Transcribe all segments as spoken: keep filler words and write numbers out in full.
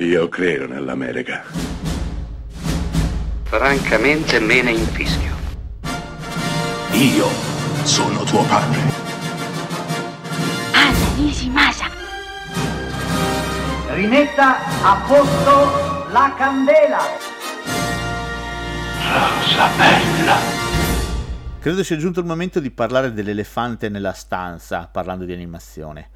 Io credo nell'America. Francamente me ne infischio. Io sono tuo padre. Anna Nishimasa. Rimetta a posto la candela. Rosa bella. Credo sia giunto il momento di parlare dell'elefante nella stanza, parlando di animazione.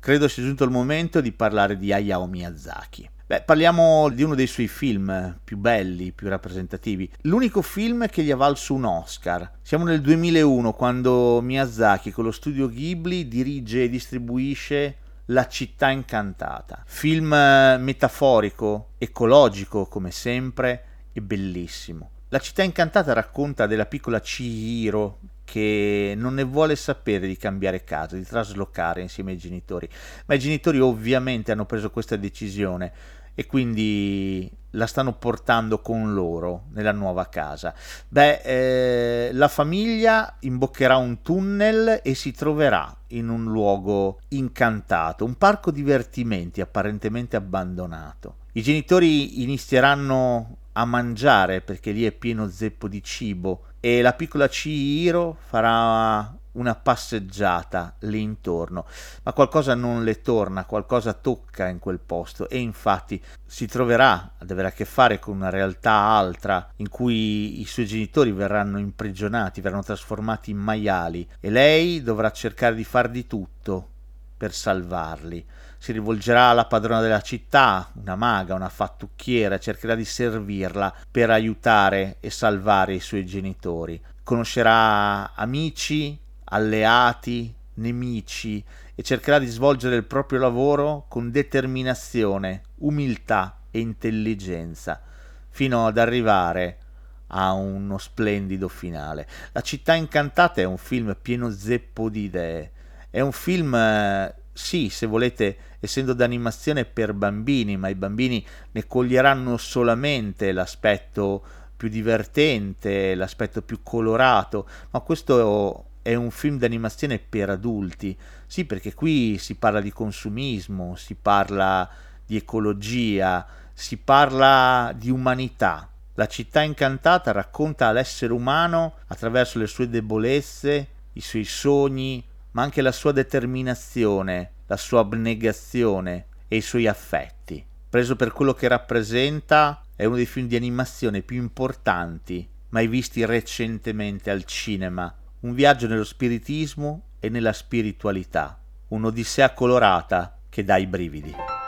Credo sia giunto il momento di parlare di Hayao Miyazaki. Beh, parliamo di uno dei suoi film più belli, più rappresentativi. L'unico film che gli ha valso un Oscar. Siamo nel duemilauno, quando Miyazaki, con lo studio Ghibli, dirige e distribuisce La Città Incantata. Film metaforico, ecologico, come sempre, e bellissimo. La Città Incantata racconta della piccola Chihiro che non ne vuole sapere di cambiare casa, di traslocare insieme ai genitori, ma i genitori ovviamente hanno preso questa decisione e quindi la stanno portando con loro nella nuova casa. Beh, eh, la famiglia imboccherà un tunnel e si troverà in un luogo incantato, un parco divertimenti apparentemente abbandonato. I genitori inizieranno a mangiare perché lì è pieno zeppo di cibo e la piccola Chihiro farà una passeggiata lì intorno, ma qualcosa non le torna, qualcosa tocca in quel posto e infatti si troverà ad avere a che fare con una realtà altra in cui i suoi genitori verranno imprigionati, verranno trasformati in maiali e lei dovrà cercare di far di tutto per salvarli. Si rivolgerà alla padrona della città, una maga, una fattucchiera, cercherà di servirla per aiutare e salvare i suoi genitori. Conoscerà amici, alleati, nemici e cercherà di svolgere il proprio lavoro con determinazione, umiltà e intelligenza, fino ad arrivare a uno splendido finale. La Città Incantata è un film pieno zeppo di idee. È un film, sì, se volete, essendo d'animazione per bambini, ma i bambini ne coglieranno solamente l'aspetto più divertente, l'aspetto più colorato, ma questo è un film d'animazione per adulti, sì, perché qui si parla di consumismo, si parla di ecologia, si parla di umanità. La Città Incantata racconta l'essere umano attraverso le sue debolezze, i suoi sogni, ma anche la sua determinazione, la sua abnegazione e i suoi affetti. Preso per quello che rappresenta, è uno dei film di animazione più importanti mai visti recentemente al cinema. Un viaggio nello spiritismo e nella spiritualità. Un'odissea colorata che dà i brividi.